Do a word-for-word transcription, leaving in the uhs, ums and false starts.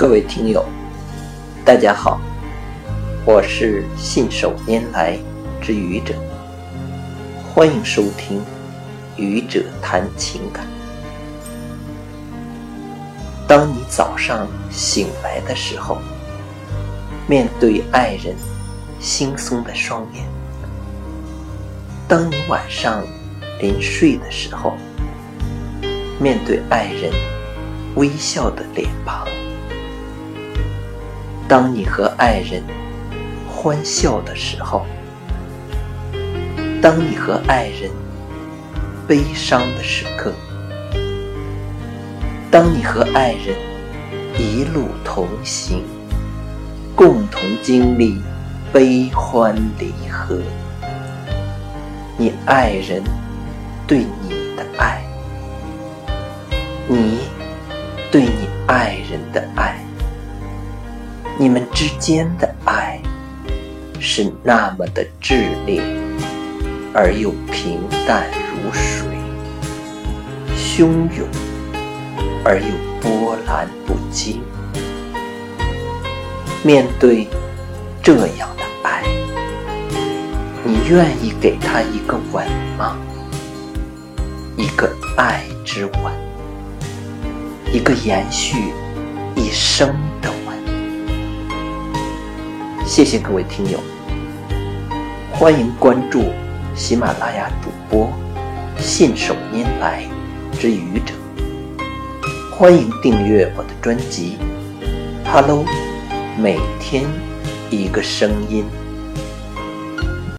各位听友，大家好，我是信手拈来之愚者，欢迎收听愚者谈情感。当你早上醒来的时候，面对爱人惺忪的双眼；当你晚上临睡的时候，面对爱人微笑的脸庞；当你和爱人欢笑的时候，当你和爱人悲伤的时刻，当你和爱人一路同行，共同经历悲欢离合，你爱人对你的爱，你对你爱人的爱，你们之间的爱是那么的炽烈而又平淡如水，汹涌而又波澜不惊。面对这样的爱，你愿意给他一个吻吗？一个爱之吻，一个延续一生的吻。谢谢各位听友，欢迎关注喜马拉雅主播信手拈来之愚者，欢迎订阅我的专辑《哈喽每天一个声音》。